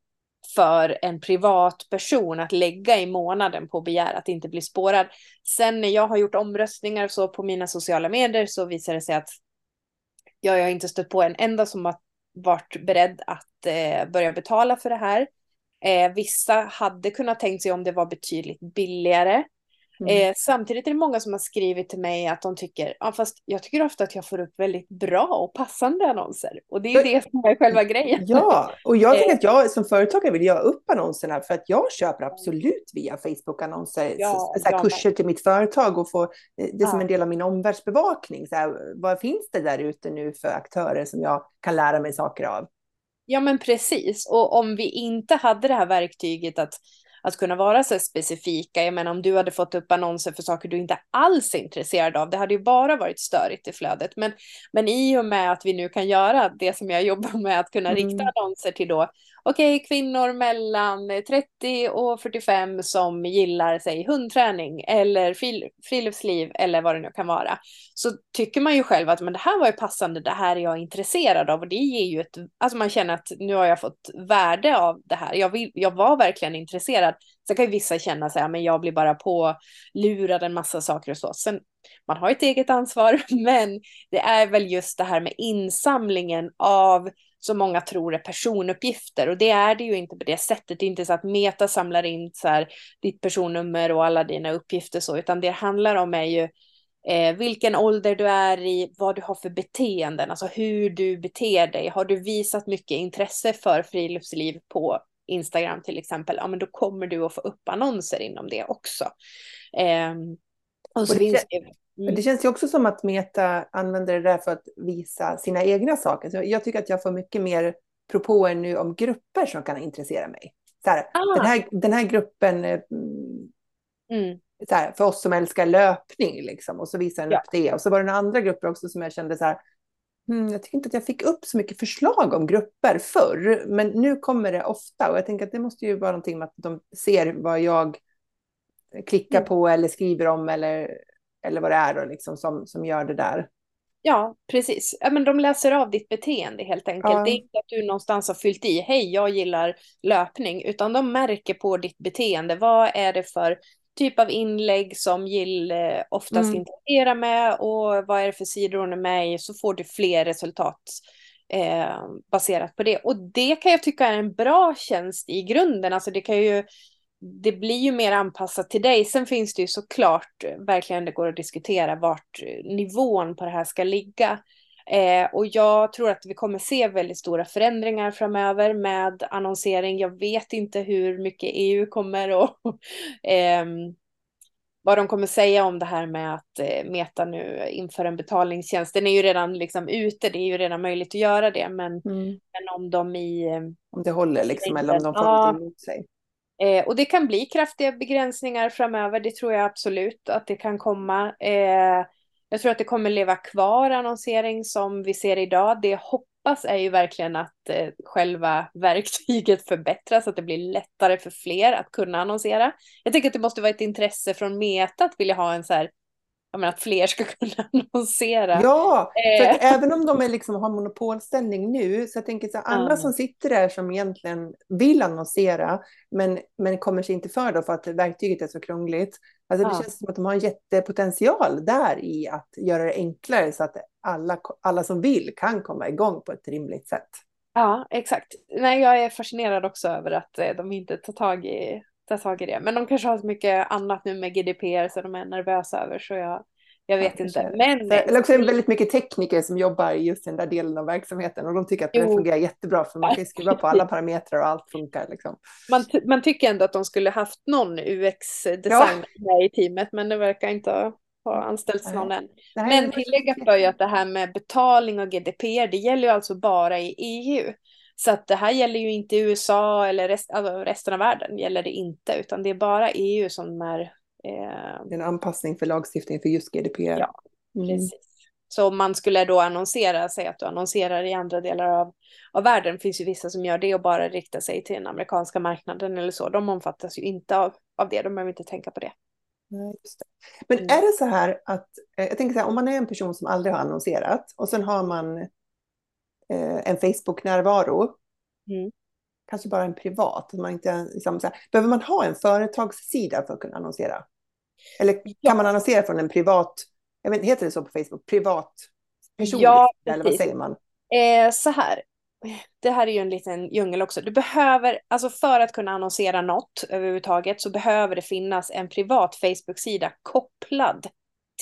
för en privat person att lägga i månaden på begär att inte bli spårad. Sen när jag har gjort omröstningar så på mina sociala medier, så visar det sig att jag, jag har inte stött på en enda som har varit beredd att eh, börja betala för det här. Eh, vissa hade kunnat tänkt sig om det var betydligt billigare. Mm. Eh, samtidigt är det många som har skrivit till mig att de tycker, ja, fast jag tycker ofta att jag får upp väldigt bra och passande annonser. Och det är det som är själva grejen. Ja, och jag tycker att jag som företagare vill göra upp annonserna, för att jag köper absolut via Facebook-annonser, ja, så, så här, ja, kurser till mitt företag, och få det ja. som en del av min omvärldsbevakning. Så här, vad finns det där ute nu för aktörer som jag kan lära mig saker av? Ja, men precis. Och om vi inte hade det här verktyget att Att kunna vara så specifika. Jag menar, om du hade fått upp annonser för saker du inte alls är intresserad av, det hade ju bara varit störigt i flödet. Men, men i och med att vi nu kan göra det som jag jobbar med, att kunna rikta mm. annonser till då, okej, okay, kvinnor mellan trettio och fyrtiofem som gillar, säg, hundträning eller fil- friluftsliv eller vad det nu kan vara. Så tycker man ju själv att, men det här var ju passande, det här är jag intresserad av. Och det ger ju ett, alltså man känner att nu har jag fått värde av det här. Jag, vill, jag var verkligen intresserad. Sen kan ju vissa känna sig, men jag blir bara på lurad en massa saker och så. Sen, man har ett eget ansvar, men det är väl just det här med insamlingen av, så många tror, är personuppgifter, och det är det ju inte på det sättet. Det är inte så att Meta samlar in så här, ditt personnummer och alla dina uppgifter så, utan det handlar om är ju eh, vilken ålder du är i, vad du har för beteenden, alltså hur du beter dig. Har du visat mycket intresse för friluftsliv på Instagram till exempel, ja, men då kommer du att få upp annonser inom det också. Eh, och så och det, finns det, mm. det känns ju också som att Meta använder det där för att visa sina egna saker. Så jag tycker att jag får mycket mer propåer nu om grupper som kan intressera mig. Så här, ah. den, här, den här gruppen mm, mm. Så här, för oss som älskar löpning liksom, och så visar den ja. upp det. Och så var det några andra grupper också som jag kände så här, Mm, jag tycker inte att jag fick upp så mycket förslag om grupper förr, men nu kommer det ofta och jag tänker att det måste ju vara någonting med att de ser vad jag klickar mm. på eller skriver om eller, eller vad det är då, liksom, som, som gör det där. Ja, precis. Ja, men de läser av ditt beteende helt enkelt. Ja. Det är inte att du någonstans har fyllt i, hej jag gillar löpning, utan de märker på ditt beteende, vad är det för typ av inlägg som Jill oftast mm. interagerar med och vad är det för sidor hon är med i, så får du fler resultat eh, baserat på det. Och det kan jag tycka är en bra tjänst i grunden. Alltså det, kan ju, det blir ju mer anpassat till dig. Sen finns det ju såklart, verkligen det går att diskutera vart nivån på det här ska ligga. Eh, och jag tror att vi kommer se väldigt stora förändringar framöver med annonsering. Jag vet inte hur mycket E U kommer och eh, vad de kommer säga om det här med att eh, Meta nu inför en betalningstjänst. Den är ju redan liksom ute, det är ju redan möjligt att göra det. Men, mm. men om de i... Om det håller liksom, eller om de får ja, emot sig. Eh, och det kan bli kraftiga begränsningar framöver, det tror jag absolut att det kan komma. Eh, Jag tror att det kommer leva kvar annonsering som vi ser idag. Det jag hoppas är ju verkligen att eh, själva verktyget förbättras. Att det blir lättare för fler att kunna annonsera. Jag tänker att det måste vara ett intresse från Meta att vilja ha en så här... Jag menar, att fler ska kunna annonsera. Ja, för att eh. även om de är liksom, har monopolställning nu. Så jag tänker så här, alla mm. som sitter där som egentligen vill annonsera. Men, men kommer sig inte för då för att verktyget är så krångligt. Alltså det ja. känns som att de har en jättepotential där i att göra det enklare så att alla, alla som vill kan komma igång på ett rimligt sätt. Ja, exakt. Nej, jag är fascinerad också över att de inte tar tag i, tar tag i det. Men de kanske har så mycket annat nu med G D P R så de är nervösa över, så jag, jag vet ja, inte. Men... Så, eller också är det väldigt mycket tekniker som jobbar i just den där delen av verksamheten och de tycker att det jo. fungerar jättebra för man kan skriva på alla parametrar och allt funkar. Liksom. Man, t- man tycker ändå att de skulle haft någon U X-design ja. i teamet, men det verkar inte ha anställts någon än. Men tillägga för ju att det här med betalning och G D P R, det gäller ju alltså bara i E U. Så att det här gäller ju inte U S A eller rest, alltså resten av världen gäller det inte, utan det är bara E U som är... Eh... Det är en anpassning för lagstiftningen för just G D P R. Ja, mm. precis. Så om man skulle då annonsera, säga att du annonserar i andra delar av, av världen, finns ju vissa som gör det och bara riktar sig till den amerikanska marknaden eller så. De omfattas ju inte av, av det, de behöver inte tänka på det. Nej, just det. Men mm. är det så här att, jag tänker så här, om man är en person som aldrig har annonserat och sen har man... en Facebook-närvaro. Mm. Kanske bara en privat. Man inte, liksom, så här. Behöver man ha en företagssida för att kunna annonsera? Eller kan ja. man annonsera från en privat... Jag vet, heter det så på Facebook? Privat personlig ja, sida, eller vad säger man? Eh, så här. Det här är ju en liten djungel också. Du behöver, alltså för att kunna annonsera något överhuvudtaget så behöver det finnas en privat Facebook-sida kopplad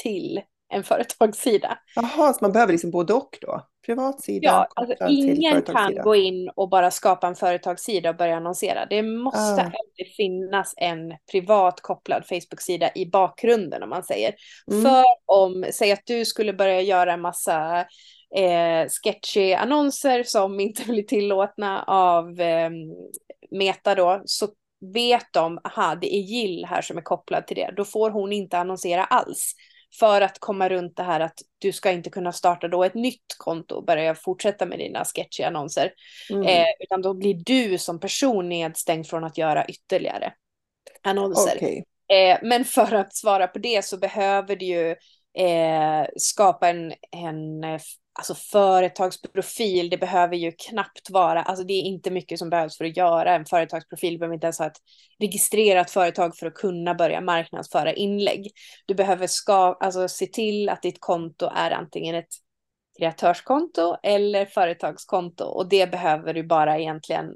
till en företagssida. Jaha, så man behöver liksom både och då? Privat sida? Ja, alltså ingen kan gå in och bara skapa en företagssida och börja annonsera. Det måste ah. alltid finnas en privat kopplad Facebook-sida i bakgrunden om man säger. Mm. För om, säg att du skulle börja göra en massa eh, sketchy annonser som inte blir tillåtna av eh, Meta då, så vet de, aha, det är Jill här som är kopplad till det. Då får hon inte annonsera alls. För att komma runt det här att du ska inte kunna starta då ett nytt konto och börja fortsätta med dina sketchy annonser. Mm. Eh, utan då blir du som person nedstängd från att göra ytterligare annonser. Okay. Eh, men för att svara på det så behöver du ju eh, skapa en, en alltså företagsprofil. Det behöver ju knappt vara, alltså det är inte mycket som behövs för att göra en företagsprofil. Du behöver inte ens ha ett registrerat företag för att kunna börja marknadsföra inlägg. Du behöver ska, alltså se till att ditt konto är antingen ett kreatörskonto eller företagskonto. Och det behöver du bara egentligen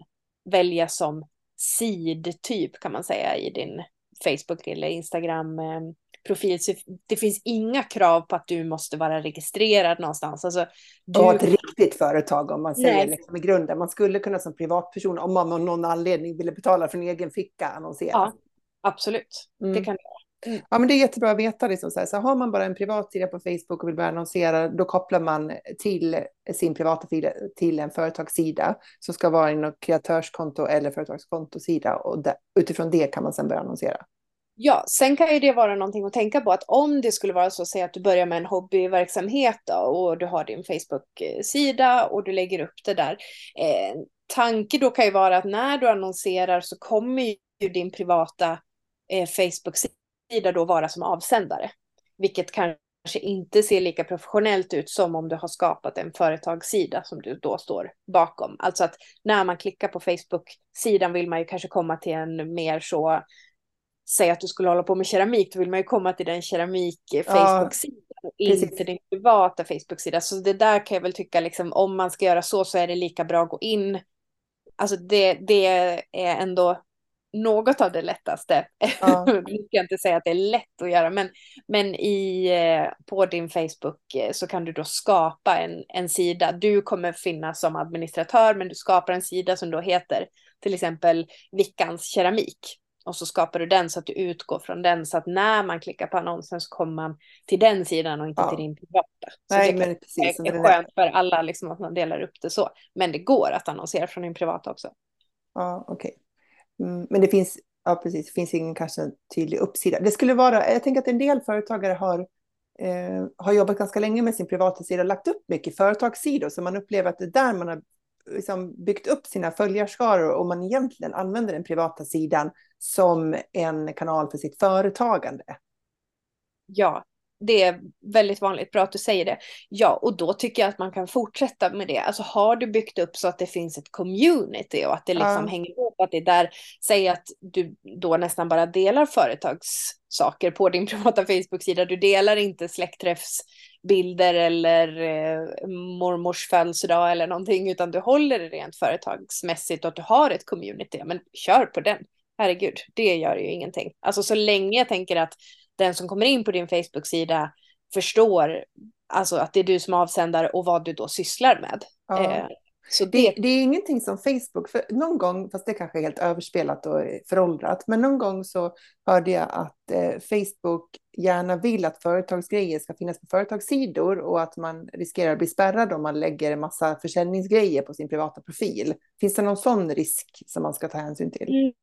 välja som sidtyp kan man säga i din Facebook eller Instagram profil, så det finns inga krav på att du måste vara registrerad någonstans. Alltså, du... Och ett riktigt företag om man säger liksom, i grunden. Man skulle kunna som privatperson, om man av någon anledning ville betala från egen ficka, annonsera. Ja, absolut. Mm. Det kan det mm. Ja, men det är jättebra att veta. Liksom, så här. Så har man bara en privat sida på Facebook och vill börja annonsera, då kopplar man till sin privata sida till en företagssida som ska vara en kreatörskonto eller företagskonto-sida. Och där, utifrån det kan man sedan börja annonsera. Ja, sen kan ju det vara någonting att tänka på, att om det skulle vara så att, säga att du börjar med en hobbyverksamhet då, och du har din Facebook-sida och du lägger upp det där. Eh, tanke då kan ju vara att när du annonserar så kommer ju din privata eh, Facebook-sida då vara som avsändare. Vilket kanske inte ser lika professionellt ut som om du har skapat en företagssida som du då står bakom. Alltså att när man klickar på Facebook-sidan vill man ju kanske komma till en mer så... Säg att du skulle hålla på med keramik, då vill man ju komma till den keramik-Facebook-sidan ja, och inte precis. Din privata Facebook-sida. Så det där kan jag väl tycka, liksom, om man ska göra så så är det lika bra att gå in. Alltså det, det är ändå något av det lättaste. Ja. Jag kan inte säga att det är lätt att göra, men, men i, på din Facebook så kan du då skapa en, en sida. Du kommer finnas som administratör, men du skapar en sida som då heter till exempel Vickans keramik. Och så skapar du den så att du utgår från den. Så att när man klickar på annonsen så kommer man till den sidan och inte ja. till din privata. Så nej, det men precis, är, är det skönt för alla liksom att man delar upp det så. Men det går att annonsera från din privata också. Ja, okej. Okay. Mm, men det finns, ja, precis, det finns ingen kanske tydlig uppsida. Det skulle vara, jag tänker att en del företagare har, eh, har jobbat ganska länge med sin privata sida och lagt upp mycket företagssidor. Så man upplever att det är där man har liksom byggt upp sina följarskaror och man egentligen använder den privata sidan som en kanal för sitt företagande. Ja, det är väldigt vanligt, bra att du säger det. Ja, och då tycker jag att man kan fortsätta med det. Alltså har du byggt upp så att det finns ett community och att det liksom mm. hänger ihop, att det där, säg att du då nästan bara delar företagssaker på din privata Facebook-sida. Du delar inte släktträffsbilder eller eh, mormors födelsedag eller någonting, utan du håller det rent företagsmässigt och att du har ett community. Men kör på den. Herregud, det gör ju ingenting. Alltså så länge jag tänker att den som kommer in på din Facebook-sida förstår alltså att det är du som avsändare och vad du då sysslar med. Ja. Eh, så det... Det, det är ingenting som Facebook, för någon gång, fast det kanske är helt överspelat och föråldrat, men någon gång så hörde jag att eh, Facebook gärna vill att företagsgrejer ska finnas på företagssidor och att man riskerar att bli spärrad om man lägger en massa försäljningsgrejer på sin privata profil. Finns det någon sån risk som man ska ta hänsyn till? Mm.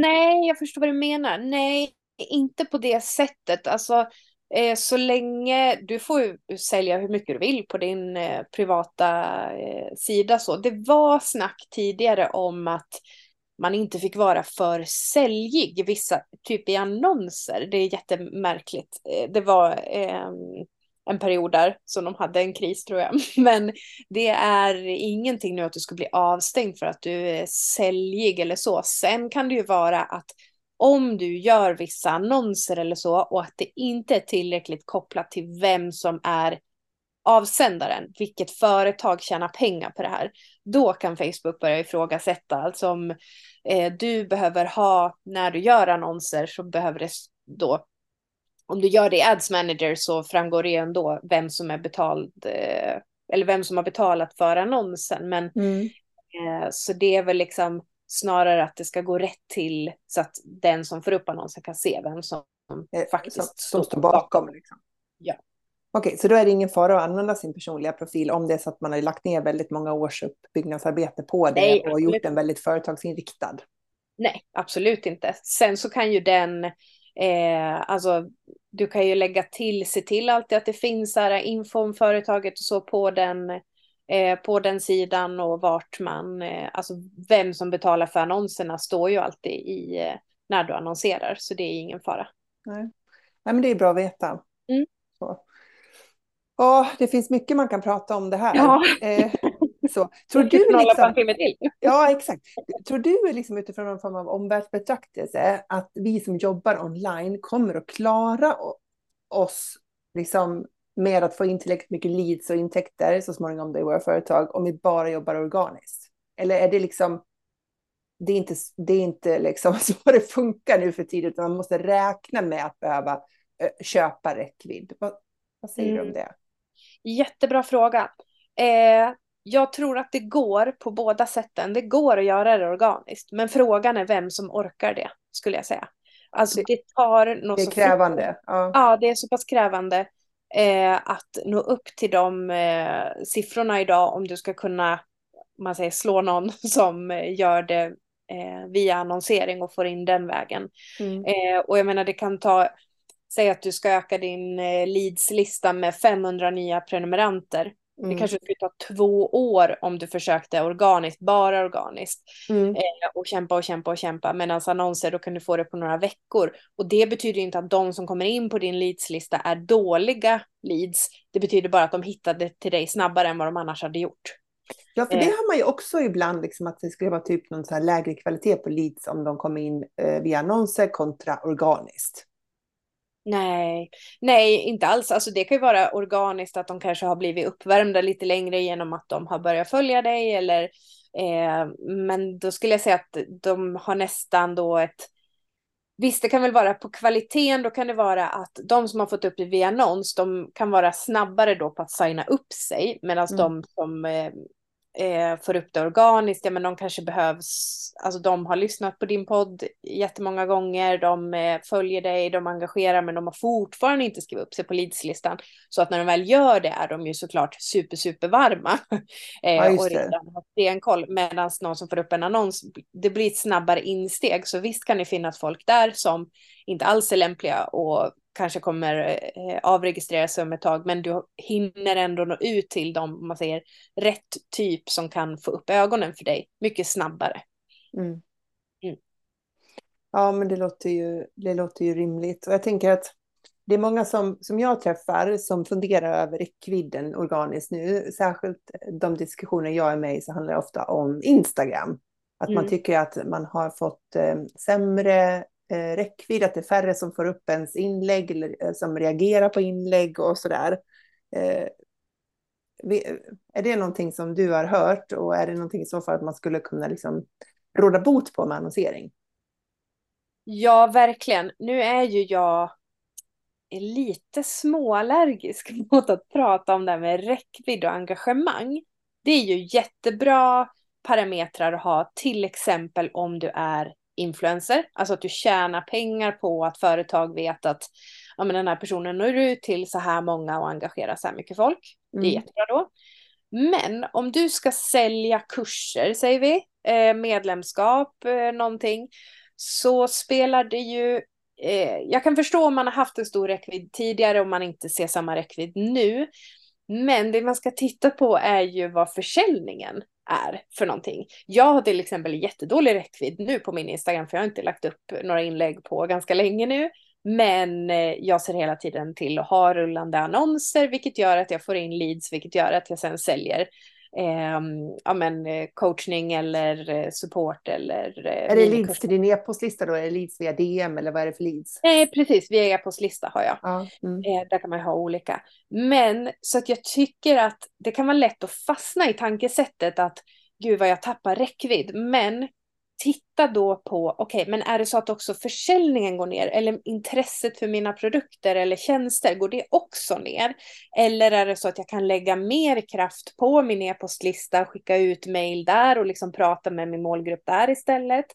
Nej, jag förstår vad du menar. Nej, inte på det sättet. Alltså, eh, så länge du får ju sälja hur mycket du vill på din eh, privata eh, sida. Så. Det var snack tidigare om att man inte fick vara för säljig vissa typer av annonser. Det är jättemärkligt. Eh, det var... Eh, en period där som de hade en kris, tror jag. Men det är ingenting nu att du ska bli avstängd för att du är säljig eller så. Sen kan det ju vara att om du gör vissa annonser eller så och att det inte är tillräckligt kopplat till vem som är avsändaren, vilket företag tjänar pengar på det här, då kan Facebook börja ifrågasätta. Alltså om eh, du behöver ha, när du gör annonser så behöver det då, om du gör det i Ads Manager så framgår det ändå vem som är betald eller vem som har betalat för annonsen. Men, mm. eh, så det är väl liksom snarare att det ska gå rätt till så att den som får upp annonsen kan se vem som eh, faktiskt som, som står bakom. bakom liksom. Ja. Okej, okay, så då är det ingen fara att använda sin personliga profil om det är så att man har lagt ner väldigt många års uppbyggnadsarbete på det. Nej, och absolut. Gjort den väldigt företagsinriktad. Nej, absolut inte. Sen så kan ju den... Eh, alltså du kan ju lägga till, se till alltid att det finns här info om företaget och så på den eh, på den sidan och vart man eh, alltså vem som betalar för annonserna står ju alltid i eh, när du annonserar, så det är ingen fara. Nej, Nej men det är bra att veta. Mm. Så. Åh, det finns mycket man kan prata om det här. Ja. Eh. Så, tror du liksom, ja, exakt. Tror du liksom, utifrån någon form av omvärldsbetraktelse, att vi som jobbar online kommer att klara oss liksom, med att få in tillräckligt mycket leads och intäkter så småningom i våra företag om vi bara jobbar organiskt? Eller är det liksom det är inte, det är inte liksom så det funkar nu för tiden, utan man måste räkna med att behöva köpa räckvidd. Vad, vad säger mm. du om det? Jättebra fråga. Eh... Jag tror att det går på båda sätten. Det går att göra det organiskt. Men frågan är vem som orkar det, skulle jag säga. Alltså det tar något. Det är krävande. Ja. ja, det är så pass krävande eh, att nå upp till de eh, siffrorna idag om du ska kunna, man säger, slå någon som gör det eh, via annonsering och får in den vägen. Mm. Eh, och jag menar, det kan ta, säg att du ska öka din eh, leadslista med femhundra nya prenumeranter. Mm. Det kanske skulle ta två år om du försökte organiskt, bara organiskt. Mm. Eh, och kämpa och kämpa och kämpa. Medan annonser, då kan du få det på några veckor. Och det betyder inte att de som kommer in på din leadslista är dåliga leads. Det betyder bara att de hittade till dig snabbare än vad de annars hade gjort. Ja, för det har man ju också ibland liksom, att det skulle vara typ någon så här lägre kvalitet på leads om de kommer in eh, via annonser kontra organiskt. Nej, nej inte alls. Alltså det kan ju vara organiskt att de kanske har blivit uppvärmda lite längre genom att de har börjat följa dig eller, eh, men då skulle jag säga att de har nästan då ett, visst det kan väl vara på kvaliteten, då kan det vara att de som har fått upp det via annons, de kan vara snabbare då på att signa upp sig, medan mm. de som eh, Eh, för upp det organiskt, ja, men de kanske behövs, alltså de har lyssnat på din podd jättemånga gånger, de eh, följer dig, de engagerar, men de har fortfarande inte skrivit upp sig på leadslistan, så att när de väl gör det är de ju såklart super super varma eh, ja, och redan har stenkoll, medan någon som får upp en annons, det blir ett snabbare insteg, så visst kan det finnas folk där som inte alls är lämpliga och kanske kommer eh, avregistrera sig om ett tag, men du hinner ändå nå ut till dem, om man säger rätt typ som kan få upp ögonen för dig mycket snabbare. Mm. Mm. Ja, men det låter ju, det låter ju rimligt. Och jag tänker att det är många som, som jag träffar som funderar över räckvidden organiskt nu. Särskilt de diskussioner jag är med i, så handlar det ofta om Instagram. Att mm. man tycker att man har fått eh, sämre räckvidd, att det är färre som får upp ens inlägg eller som reagerar på inlägg och sådär. Eh, är det någonting som du har hört, och är det någonting som för att man skulle kunna liksom råda bot på med annonsering? Ja, verkligen. Nu är ju jag är lite småallergisk mot att prata om det här med räckvidd och engagemang. Det är ju jättebra parametrar att ha, till exempel om du är influencer, alltså att du tjänar pengar på att företag vet att ja, men den här personen når ut till så här många och engagerar så här mycket folk. Mm. Det är jättebra då. Men om du ska sälja kurser, säger vi, eh, medlemskap, eh, någonting, så spelar det ju, eh, jag kan förstå om man har haft en stor räckvidd tidigare och man inte ser samma räckvidd nu, men det man ska titta på är ju vad försäljningen är för någonting. Jag har till exempel jättedålig räckvidd nu på min Instagram, för jag har inte lagt upp några inlägg på ganska länge nu, men jag ser hela tiden till att ha rullande annonser, vilket gör att jag får in leads, vilket gör att jag sen säljer eh, ja, men, coachning eller support eller... Eh, är det leads till din e-postlista då? Är det leads via D M eller vad är det för leads? Nej, precis, via e-postlista har jag. Ja, mm. eh, där kan man ha olika. Men så att jag tycker att det kan vara lätt att fastna i tankesättet att gud vad jag tappar räckvidd, men titta då på, okej, okay, men är det så att också försäljningen går ner, eller intresset för mina produkter eller tjänster, går det också ner? Eller är det så att jag kan lägga mer kraft på min e-postlista, skicka ut mejl där och liksom prata med min målgrupp där istället?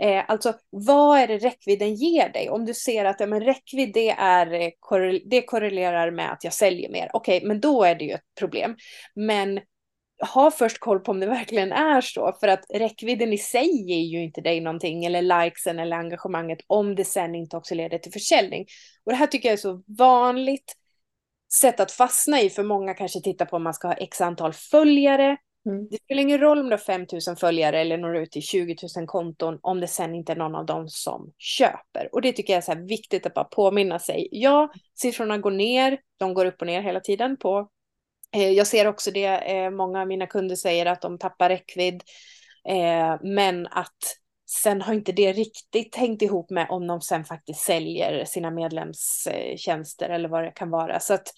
Eh, alltså, vad är det räckvidden ger dig? Om du ser att ja, men räckvidd det, är, det korrelerar med att jag säljer mer, okej, okay, men då är det ju ett problem. Men ha först koll på om det verkligen är så, för att räckvidden i sig ger ju inte dig någonting, eller likesen eller engagemanget, om det sen inte också leder till försäljning. Och det här tycker jag är så vanligt sätt att fastna i, för många kanske tittar på om man ska ha x antal följare. Mm. Det spelar ingen roll om du har fem tusen följare eller når ut till tjugo tusen konton om det sen inte är någon av dem som köper. Och det tycker jag är så här viktigt att bara påminna sig. Ja, siffrorna går ner, de går upp och ner hela tiden på. Jag ser också det, många av mina kunder säger att de tappar räckvidd, men att sen har inte det riktigt hängt ihop med om de sen faktiskt säljer sina medlemstjänster eller vad det kan vara. Så att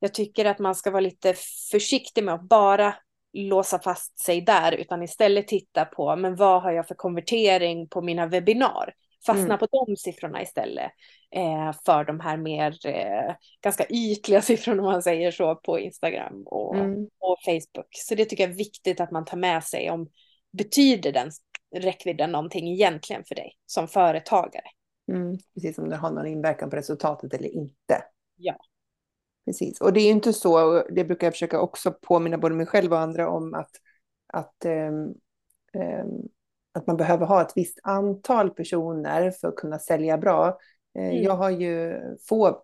jag tycker att man ska vara lite försiktig med att bara låsa fast sig där, utan istället titta på, men vad har jag för konvertering på mina webbinar? Fastna mm. på de siffrorna istället eh, för de här mer eh, ganska ytliga siffrorna, om man säger så, på Instagram och, mm. och Facebook. Så det tycker jag är viktigt att man tar med sig, om betyder den räckvidden någonting egentligen för dig som företagare. Mm. Precis, om det har någon inverkan på resultatet eller inte. Ja. Precis, och det är ju inte så, det brukar jag försöka också påminna både mig själv och andra om, att, att um, um, att man behöver ha ett visst antal personer för att kunna sälja bra. Mm. Jag har ju få,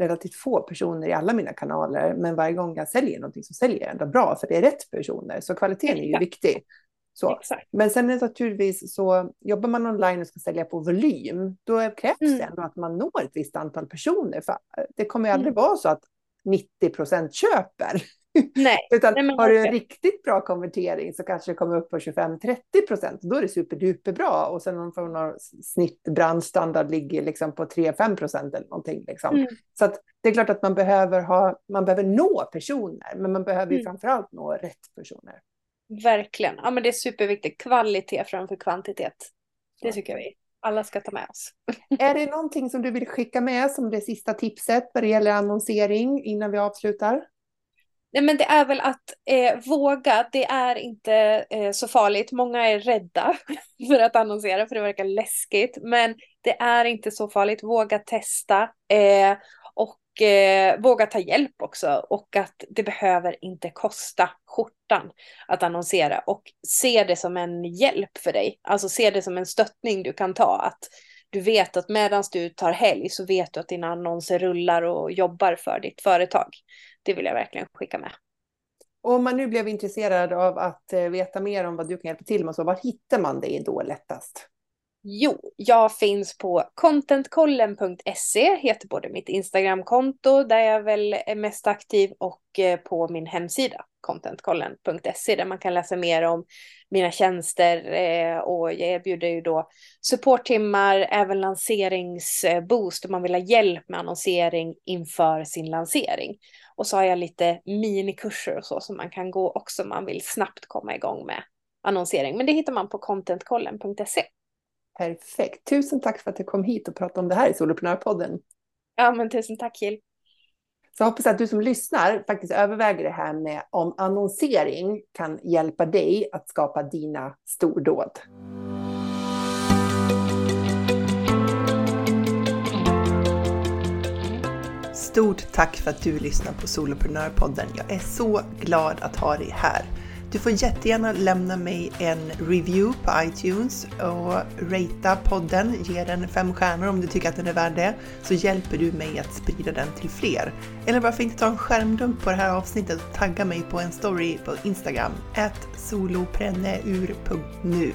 relativt få personer i alla mina kanaler, men varje gång jag säljer någonting så säljer jag ändå bra, för det är rätt personer, så kvaliteten är ju viktig. Så. Men sen naturligtvis så jobbar man online och ska sälja på volym, då krävs mm. det ändå att man når ett visst antal personer, för det kommer ju aldrig mm. vara så att nittio procent köper. Nej. Utan nej, men har du en riktigt bra konvertering så kanske det kommer upp på tjugofem till trettio procent, då är det superduperbra, och sen om man har snittbranschstandard ligger liksom på tre till fem procent eller någonting liksom. Mm. Så att det är klart att man behöver ha, man behöver nå personer, men man behöver ju mm. framförallt nå rätt personer. Verkligen, ja men det är superviktigt. Kvalitet framför kvantitet. Det tycker vi. Alla ska ta med oss. Är det någonting som du vill skicka med som det sista tipset vad det gäller annonsering innan vi avslutar? Nej men det är väl att eh, våga. Det är inte eh, så farligt. Många är rädda för att annonsera för det verkar läskigt. Men det är inte så farligt. Våga testa eh, och Och våga ta hjälp också, och att det behöver inte kosta skjortan att annonsera, och se det som en hjälp för dig, alltså se det som en stöttning du kan ta, att du vet att medan du tar helg så vet du att dina annonser rullar och jobbar för ditt företag. Det vill jag verkligen skicka med. Om man nu blev intresserad av att veta mer om vad du kan hjälpa till med, så var hittar man dig då lättast? Jo, jag finns på contentkollen punkt se, heter både mitt Instagramkonto där jag väl är mest aktiv, och på min hemsida contentkollen punkt se där man kan läsa mer om mina tjänster, och jag erbjuder ju då supporttimmar, även lanseringsboost om man vill ha hjälp med annonsering inför sin lansering. Och så har jag lite minikurser och så som man kan gå också om man vill snabbt komma igång med annonsering, men det hittar man på contentkollen punkt se. Perfekt. Tusen tack för att du kom hit och pratade om det här i Soloprenörpodden. Ja, men tusen tack, Jill. Så jag hoppas att du som lyssnar faktiskt överväger det här med om annonsering kan hjälpa dig att skapa dina stordåd. Stort tack för att du lyssnar på Soloprenörpodden. Jag är så glad att ha dig här. Du får jättegärna lämna mig en review på iTunes och ratea podden. Ge den fem stjärnor om du tycker att den är värd det, så hjälper du mig att sprida den till fler. Eller varför inte ta en skärmdump på det här avsnittet och tagga mig på en story på Instagram at solopreneur punkt nu.